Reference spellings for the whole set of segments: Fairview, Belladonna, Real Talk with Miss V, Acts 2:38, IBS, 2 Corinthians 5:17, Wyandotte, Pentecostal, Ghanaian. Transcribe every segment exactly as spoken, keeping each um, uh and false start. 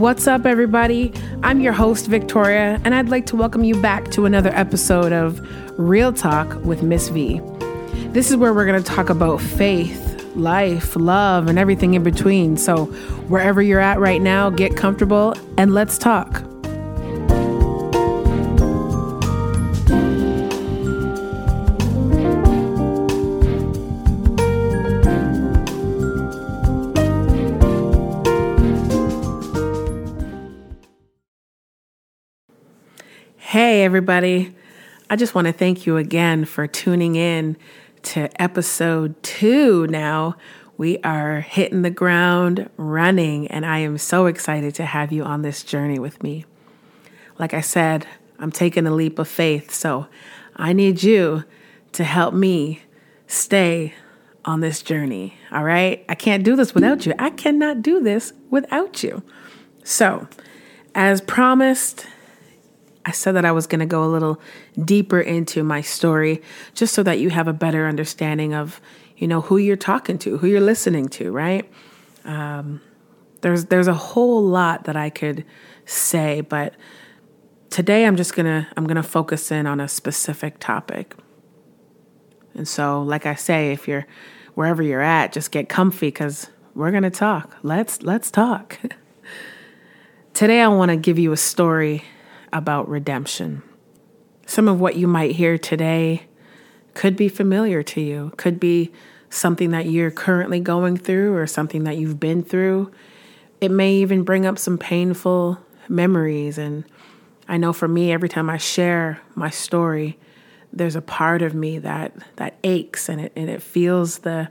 What's up, everybody? I'm your host, Victoria, and I'd like to welcome you back to another episode of Real Talk with Miss V. This is where we're going to talk about faith, life, love, and everything in between. So wherever you're at right now, get comfortable and let's talk. Hey, everybody. I just want to thank you again for tuning in to episode two. Now we are hitting the ground running, and I am so excited to have you on this journey with me. Like I said, I'm taking a leap of faith, so I need you to help me stay on this journey. All right? I can't do this without you. I cannot do this without you. So, as promised, I said that I was going to go a little deeper into my story just so that you have a better understanding of, you know, who you're talking to, who you're listening to, right? Um, there's there's a whole lot that I could say, but today I'm just going to I'm going to focus in on a specific topic. And so, like I say, if you're wherever you're at, just get comfy cuz we're going to talk. Let's let's talk. Today I want to give you a story about redemption. Some of what you might hear today could be familiar to you, could be something that you're currently going through or something that you've been through. It may even bring up some painful memories. And I know for me, every time I share my story, there's a part of me that that aches and it and it feels the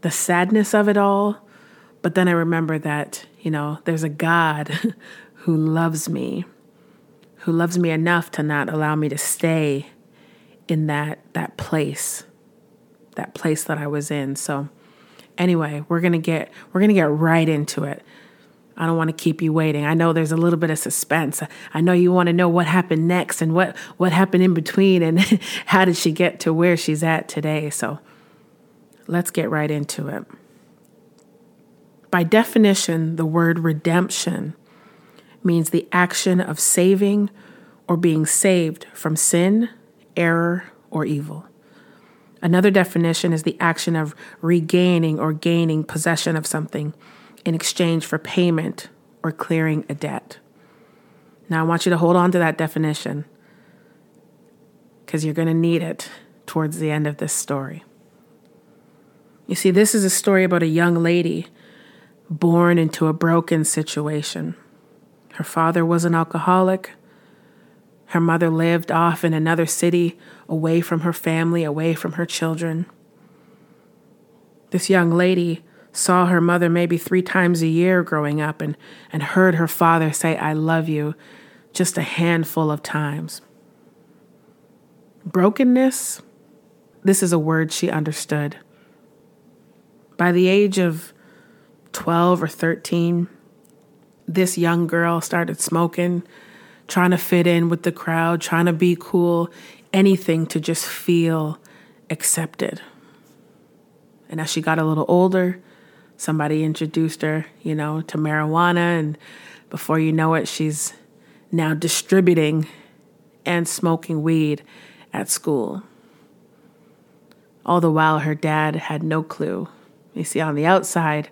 the sadness of it all. But then I remember that, you know, there's a God who loves me. who loves me enough to not allow me to stay in that that place, that place that I was in. So anyway, we're going to get we're going to get right into it. I don't want to keep you waiting. I know there's a little bit of suspense. I know you want to know what happened next and what, what happened in between and how did she get to where she's at today. So let's get right into it. By definition, the word redemption means the action of saving or being saved from sin, error, or evil. Another definition is the action of regaining or gaining possession of something in exchange for payment or clearing a debt. Now, I want you to hold on to that definition because you're going to need it towards the end of this story. You see, this is a story about a young lady born into a broken situation. Her father was an alcoholic. Her mother lived off in another city, away from her family, away from her children. This young lady saw her mother maybe three times a year growing up and, and heard her father say, "I love you," just a handful of times. Brokenness, this is a word she understood. By the age of twelve or thirteen, this young girl started smoking, trying to fit in with the crowd, trying to be cool, anything to just feel accepted. And as she got a little older, somebody introduced her, you know, to marijuana. And before you know it, she's now distributing and smoking weed at school. All the while, her dad had no clue. You see, on the outside,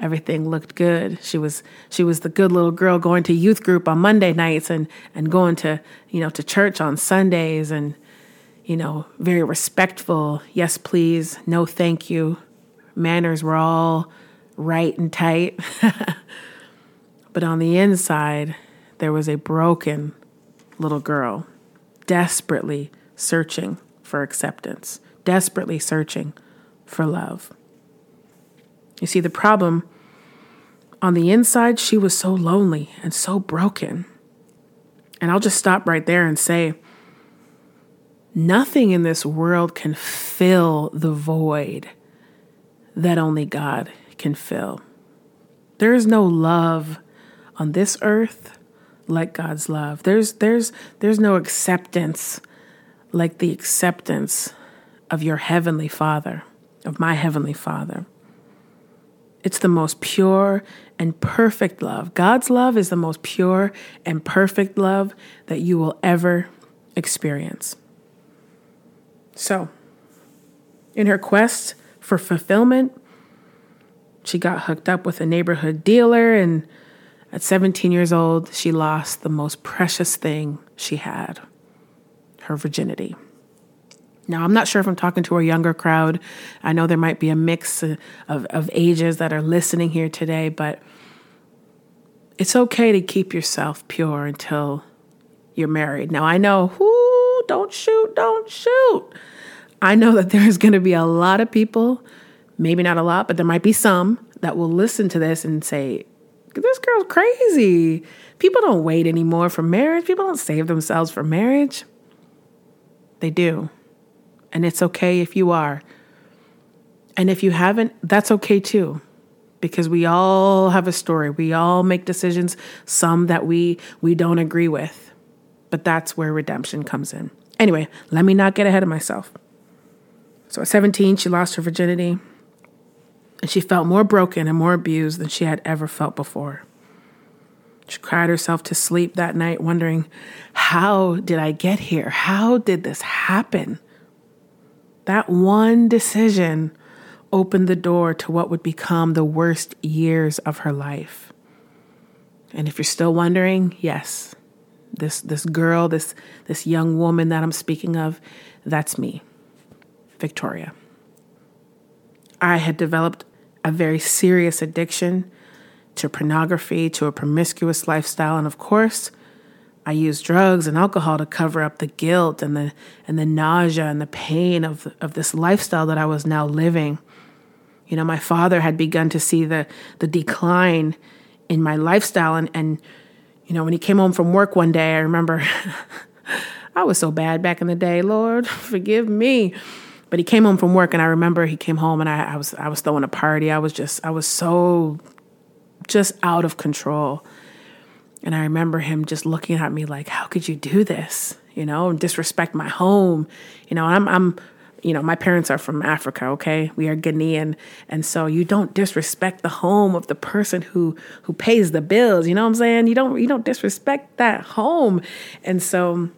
everything looked good. She was she was the good little girl going to youth group on Monday nights and, and going to, you know, to church on Sundays and, you know, very respectful. Yes, please. No, thank you. Manners were all right and tight. But on the inside, there was a broken little girl desperately searching for acceptance, desperately searching for love. You see, the problem, on the inside, she was so lonely and so broken. And I'll just stop right there and say, nothing in this world can fill the void that only God can fill. There is no love on this earth like God's love. There's there's there's no acceptance like the acceptance of your heavenly Father, of my heavenly Father. It's the most pure and perfect love. God's love is the most pure and perfect love that you will ever experience. So, in her quest for fulfillment, she got hooked up with a neighborhood dealer, and at seventeen years old, she lost the most precious thing she had, her virginity. Now, I'm not sure if I'm talking to a younger crowd. I know there might be a mix of, of ages that are listening here today, but it's okay to keep yourself pure until you're married. Now, I know, ooh, don't shoot, don't shoot. I know that there's going to be a lot of people, maybe not a lot, but there might be some that will listen to this and say, this girl's crazy. People don't wait anymore for marriage. People don't save themselves for marriage. They do. And it's okay if you are. And if you haven't, that's okay too. Because we all have a story. We all make decisions, some that we we don't agree with. But that's where redemption comes in. Anyway, let me not get ahead of myself. So at seventeen, she lost her virginity. And she felt more broken and more abused than she had ever felt before. She cried herself to sleep that night, wondering, how did I get here? How did this happen? That one decision opened the door to what would become the worst years of her life. And if you're still wondering, yes, this this girl, this this young woman that I'm speaking of, that's me, Victoria. I had developed a very serious addiction to pornography, to a promiscuous lifestyle, and of course, I used drugs and alcohol to cover up the guilt and the and the nausea and the pain of, of this lifestyle that I was now living. You know, my father had begun to see the, the decline in my lifestyle. And, and, you know, when he came home from work one day, I remember I was so bad back in the day. Lord, forgive me. But he came home from work, and I remember he came home and I, I was I was throwing a party. I was just I was so just out of control. And I remember him just looking at me like, how could you do this? You know, and disrespect my home. You know, I'm, I'm, you know, my parents are from Africa, okay? We are Ghanaian. And so you don't disrespect the home of the person who, who pays the bills. You know what I'm saying? You don't, you don't disrespect that home. And so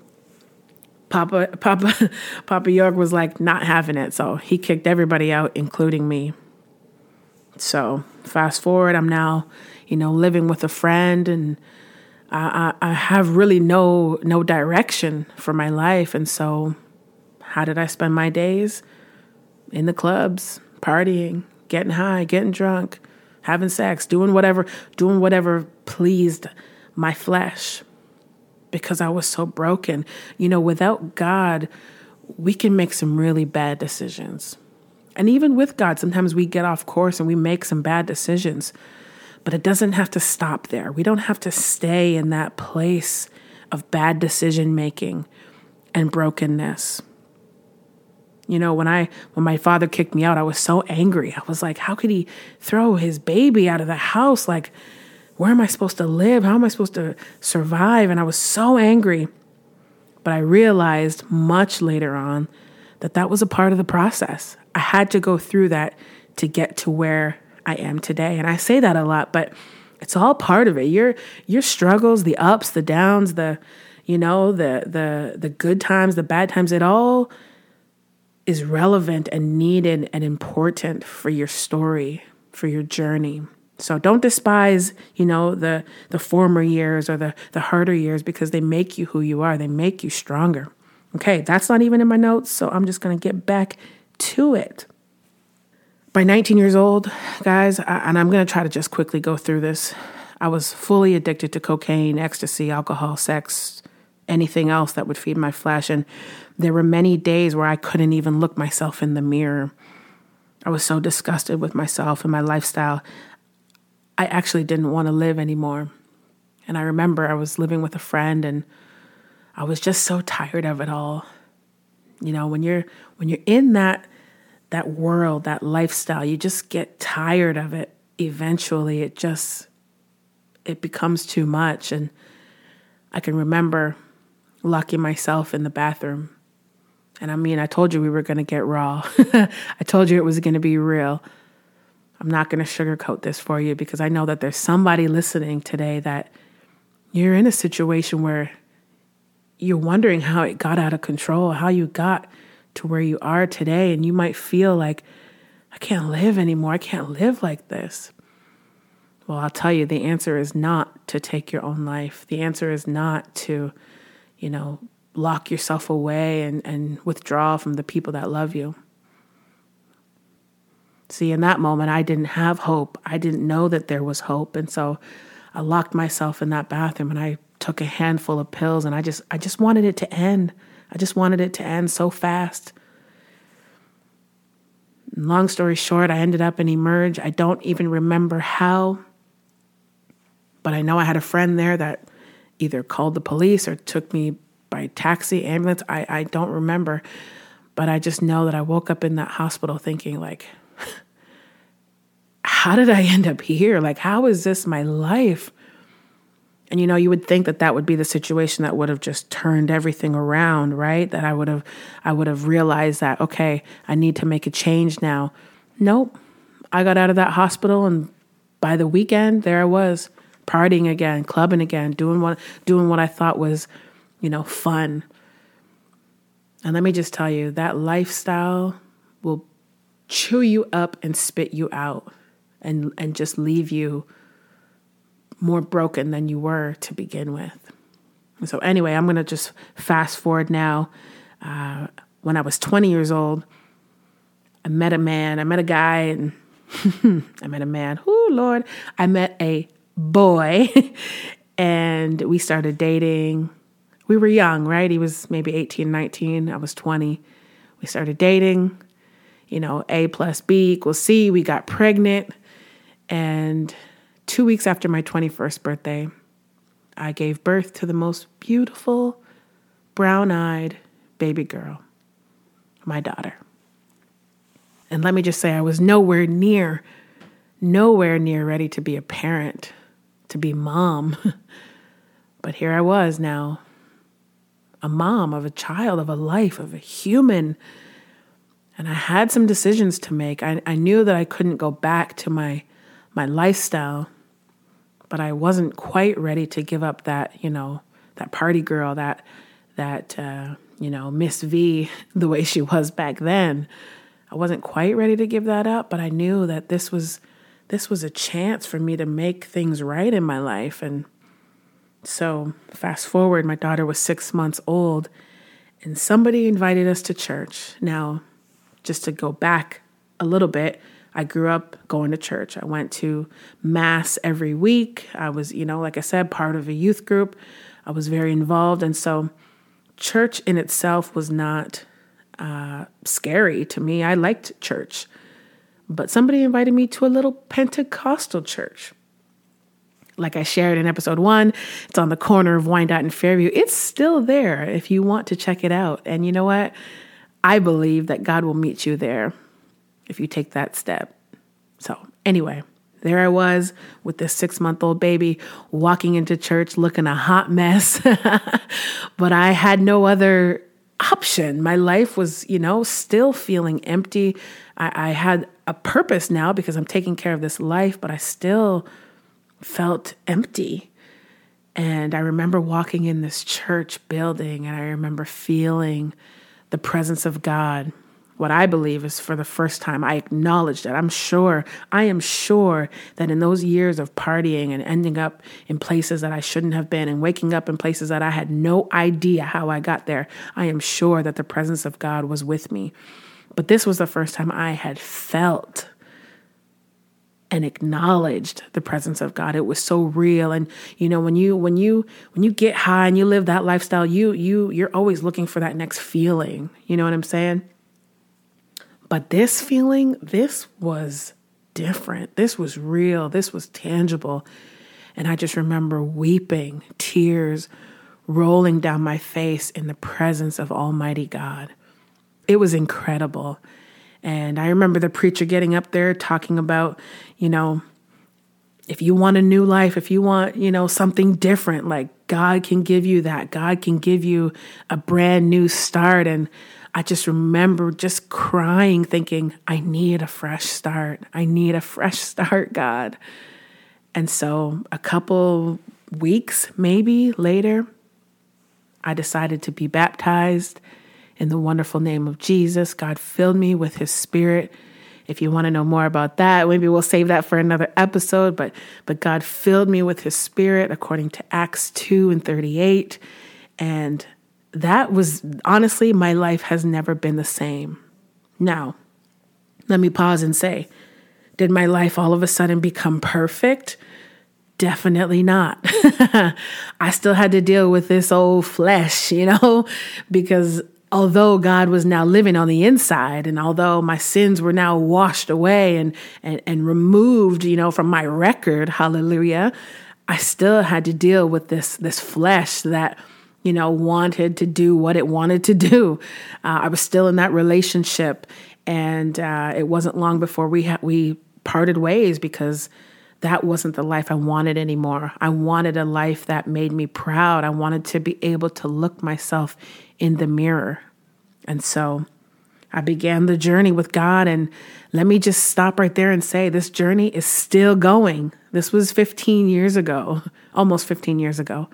Papa, Papa, Papa York was like not having it. So he kicked everybody out, including me. So fast forward, I'm now, you know, living with a friend, and I, I have really no no direction for my life. And so how did I spend my days? In the clubs, partying, getting high, getting drunk, having sex, doing whatever, doing whatever pleased my flesh, because I was so broken. You know, without God, we can make some really bad decisions. And even with God, sometimes we get off course and we make some bad decisions. But it doesn't have to stop there. We don't have to stay in that place of bad decision-making and brokenness. You know, when I when my father kicked me out, I was so angry. I was like, how could he throw his baby out of the house? Like, where am I supposed to live? How am I supposed to survive? And I was so angry. But I realized much later on that that was a part of the process. I had to go through that to get to where I am today. And I say that a lot, but it's all part of it. Your your struggles, the ups, the downs, the, you know, the the the good times, the bad times, it all is relevant and needed and important for your story, for your journey. So don't despise, you know, the the former years or the the harder years, because they make you who you are. They make you stronger. Okay, that's not even in my notes, so I'm just going to get back to it. By nineteen years old, guys, I, and I'm going to try to just quickly go through this, I was fully addicted to cocaine, ecstasy, alcohol, sex, anything else that would feed my flesh. And there were many days where I couldn't even look myself in the mirror. I was so disgusted with myself and my lifestyle. I actually didn't want to live anymore. And I remember I was living with a friend, and I was just so tired of it all. You know, when you're when you're in that that world, that lifestyle, you just get tired of it. Eventually, it just, it becomes too much. And I can remember locking myself in the bathroom. And I mean, I told you we were going to get raw. I told you it was going to be real. I'm not going to sugarcoat this for you, because I know that there's somebody listening today that you're in a situation where you're wondering how it got out of control, how you got to where you are today. And you might feel like, I can't live anymore. I can't live like this. Well, I'll tell you, the answer is not to take your own life. The answer is not to, you know, lock yourself away and, and withdraw from the people that love you. See, in that moment, I didn't have hope. I didn't know that there was hope. And so I locked myself in that bathroom and I took a handful of pills and I just, I just wanted it to end. I just wanted it to end so fast. Long story short, I ended up in Emerge. I don't even remember how, but I know I had a friend there that either called the police or took me by taxi, ambulance. I, I don't remember, but I just know that I woke up in that hospital thinking like, how did I end up here? Like, how is this my life? And, you know, you would think that that would be the situation that would have just turned everything around, right? That I would have, I would have realized that, okay, I need to make a change now. Nope. I got out of that hospital and by the weekend, there I was partying again, clubbing again, doing what, doing what I thought was, you know, fun. And let me just tell you, that lifestyle will chew you up and spit you out and, and just leave you more broken than you were to begin with. And so anyway, I'm going to just fast forward now. Uh, when I was twenty years old, I met a man, I met a guy, and I met a man, oh Lord, I met a boy and we started dating. We were young, right? He was maybe eighteen, nineteen. I was twenty. We started dating, you know, A plus B equals C. We got pregnant, and two weeks after my twenty-first birthday, I gave birth to the most beautiful, brown-eyed baby girl, my daughter. And let me just say, I was nowhere near, nowhere near ready to be a parent, to be mom. But here I was now, a mom of a child, of a life, of a human. And I had some decisions to make. I, I knew that I couldn't go back to my, my lifestyle. But I wasn't quite ready to give up that, you know, that party girl, that, that uh, you know, Miss V, the way she was back then. I wasn't quite ready to give that up, but I knew that this was, this was a chance for me to make things right in my life. And so fast forward, my daughter was six months old, and somebody invited us to church. Now, just to go back a little bit, I grew up going to church. I went to mass every week. I was, you know, like I said, part of a youth group. I was very involved. And so church in itself was not uh, scary to me. I liked church. But somebody invited me to a little Pentecostal church. Like I shared in episode one, it's on the corner of Wyandotte and Fairview. It's still there if you want to check it out. And you know what? I believe that God will meet you there if you take that step. So anyway, there I was with this six-month-old baby walking into church looking a hot mess. But I had no other option. My life was, you know, still feeling empty. I, I had a purpose now because I'm taking care of this life, but I still felt empty. And I remember walking in this church building, and I remember feeling the presence of God. What I believe is for the first time, I acknowledged that. I'm sure, I am sure that in those years of partying and ending up in places that I shouldn't have been and waking up in places that I had no idea how I got there, I am sure that the presence of God was with me. But this was the first time I had felt and acknowledged the presence of God. It was so real. And you know, when you when you when you get high and you live that lifestyle, you you you're always looking for that next feeling. You know what I'm saying? But this feeling, this was different. This was real. This was tangible. And I just remember weeping, tears rolling down my face in the presence of Almighty God. It was incredible. And I remember the preacher getting up there talking about, you know, if you want a new life, if you want, you know, something different, like God can give you that. God can give you a brand new start. And I just remember just crying, thinking, I need a fresh start. I need a fresh start, God. And so a couple weeks, maybe later, I decided to be baptized in the wonderful name of Jesus. God filled me with his spirit. If you want to know more about that, maybe we'll save that for another episode. But but God filled me with his spirit according to Acts two and thirty-eight. And that was, honestly, my life has never been the same. Now, let me pause and say, did my life all of a sudden become perfect? Definitely not. I still had to deal with this old flesh, you know, because although God was now living on the inside, and although my sins were now washed away and and, and removed, you know, from my record, hallelujah, I still had to deal with this, this flesh that, you know, wanted to do what it wanted to do. Uh, I was still in that relationship, and uh, it wasn't long before we ha- we parted ways because that wasn't the life I wanted anymore. I wanted a life that made me proud. I wanted to be able to look myself in the mirror. And so I began the journey with God. And let me just stop right there and say, this journey is still going. This was fifteen years ago, almost fifteen years ago.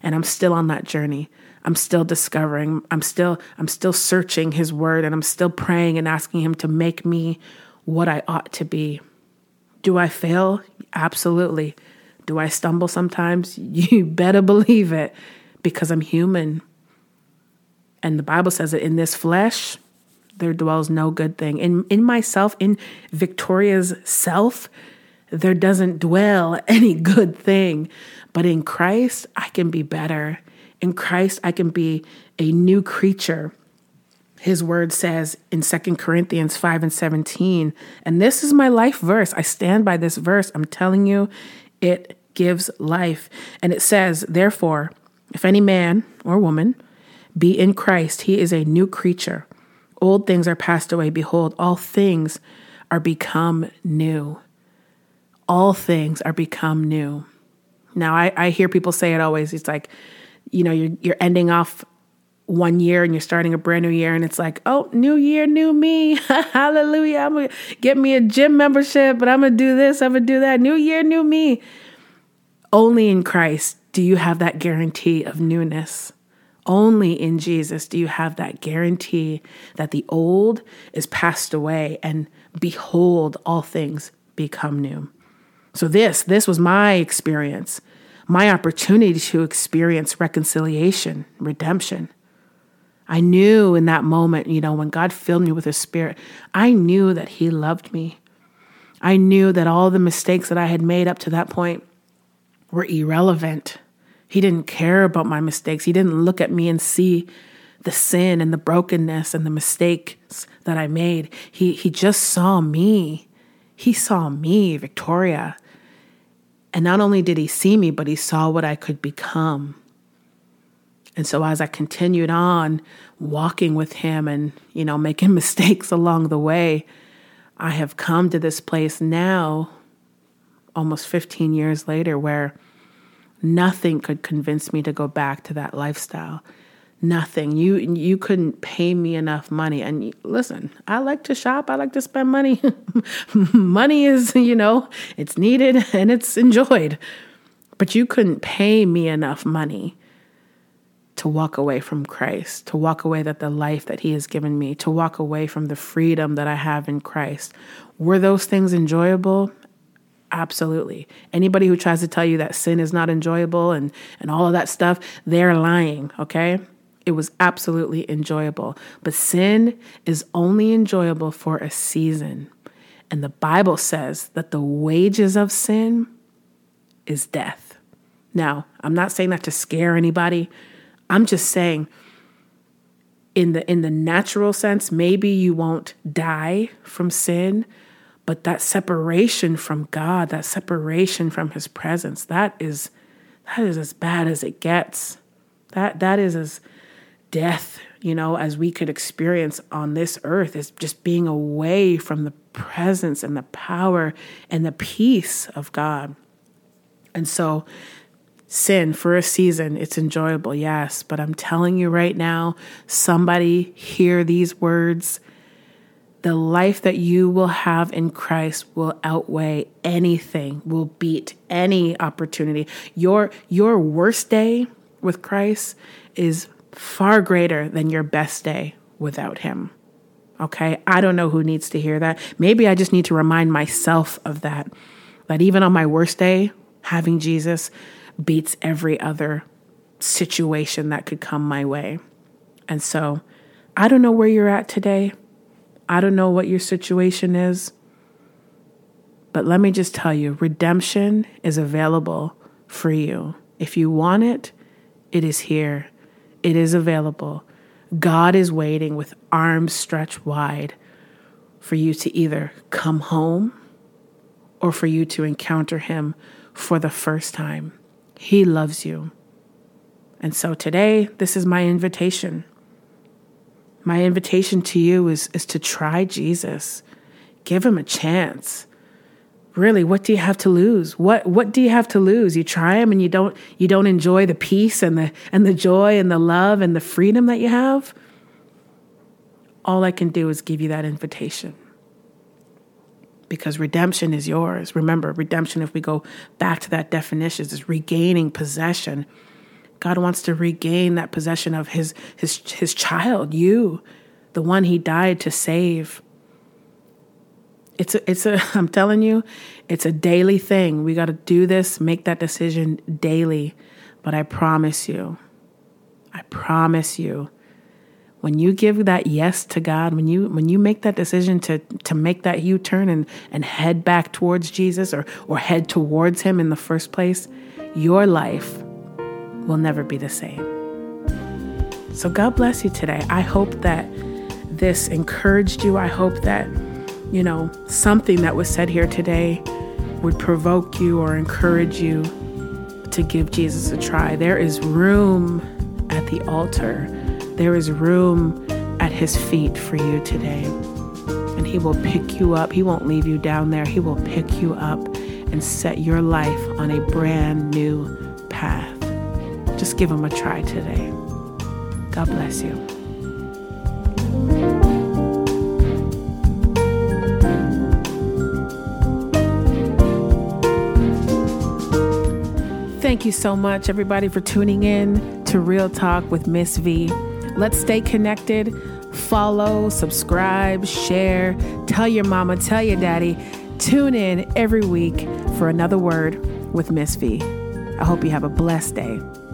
And I'm still on that journey. I'm still discovering. I'm still, I'm still searching his word, and I'm still praying and asking him to make me what I ought to be. Do I fail? Absolutely. Do I stumble sometimes? You better believe it, because I'm human. And the Bible says that in this flesh, there dwells no good thing. In in myself, in Victoria's self, there doesn't dwell any good thing. But in Christ, I can be better. In Christ, I can be a new creature. His word says in two Corinthians five and seventeen, and this is my life verse. I stand by this verse. I'm telling you, it gives life. And it says, therefore, if any man or woman be in Christ, he is a new creature. Old things are passed away. Behold, all things are become new. All things are become new. Now, I, I hear people say it always. It's like, you know, you're, you're ending off one year and you're starting a brand new year, and it's like, oh, new year, new me. Hallelujah. I'm going to get me a gym membership, but I'm going to do this. I'm going to do that. New year, new me. Only in Christ do you have that guarantee of newness. Only in Jesus do you have that guarantee that the old is passed away and behold, all things become new. So this, this was my experience, my opportunity to experience reconciliation, redemption. I knew in that moment, you know, when God filled me with his spirit, I knew that he loved me. I knew that all the mistakes that I had made up to that point were irrelevant. He didn't care about my mistakes. He didn't look at me and see the sin and the brokenness and the mistakes that I made. He he just saw me. He saw me, Victoria. And not only did he see me, but he saw what I could become. And so as I continued on walking with him and, you know, making mistakes along the way, I have come to this place now, almost fifteen years later, where nothing could convince me to go back to that lifestyle. Nothing. You you couldn't pay me enough money. And listen, I like to shop. I like to spend money. Money is, you know, it's needed and it's enjoyed. But you couldn't pay me enough money to walk away from Christ, to walk away that the life that he has given me, to walk away from the freedom that I have in Christ. Were those things enjoyable? Absolutely. Anybody who tries to tell you that sin is not enjoyable and, and all of that stuff, they're lying, okay? It was absolutely enjoyable. But sin is only enjoyable for a season. And the Bible says that the wages of sin is death. Now, I'm not saying that to scare anybody. I'm just saying in the in the natural sense, maybe you won't die from sin, but that separation from God, that separation from his presence, that is that is as bad as it gets. That that is as death, you know, as we could experience on this earth, is just being away from the presence and the power and the peace of God. And so sin for a season, it's enjoyable, yes. But I'm telling you right now, somebody hear these words. The life that you will have in Christ will outweigh anything, will beat any opportunity. Your, your worst day with Christ is far greater than your best day without him. Okay? I don't know who needs to hear that. Maybe I just need to remind myself of that, that even on my worst day, having Jesus beats every other situation that could come my way. And so I don't know where you're at today. I don't know what your situation is. But let me just tell you, redemption is available for you. If you want it, it is here. It is available. God is waiting with arms stretched wide for you to either come home or for you to encounter him for the first time. He loves you. And so today, this is my invitation. My invitation to you is, is to try Jesus. Give him a chance. Really, what do you have to lose? What what do you have to lose? You try him and you don't you don't enjoy the peace and the and the joy and the love and the freedom that you have. All I can do is give you that invitation. Because redemption is yours. Remember, redemption, if we go back to that definition, is regaining possession. God wants to regain that possession of his, his, his child, you, the one he died to save. It's a, it's a, I'm telling you, it's a daily thing. We got to do this, make that decision daily. But I promise you, I promise you, when you give that yes to God, when you when you make that decision to to make that U-turn and, and head back towards Jesus or or head towards him in the first place, your life will never be the same. So God bless you today. I hope that this encouraged you. I hope that, you know, something that was said here today would provoke you or encourage you to give Jesus a try. There is room at the altar. There is room at his feet for you today. And he will pick you up. He won't leave you down there. He will pick you up and set your life on a brand new path. Just give him a try today. God bless you. Thank you so much, everybody, for tuning in to Real Talk with Miss V. Let's stay connected, follow, subscribe, share, tell your mama, tell your daddy. Tune in every week for another word with Miss V. I hope you have a blessed day.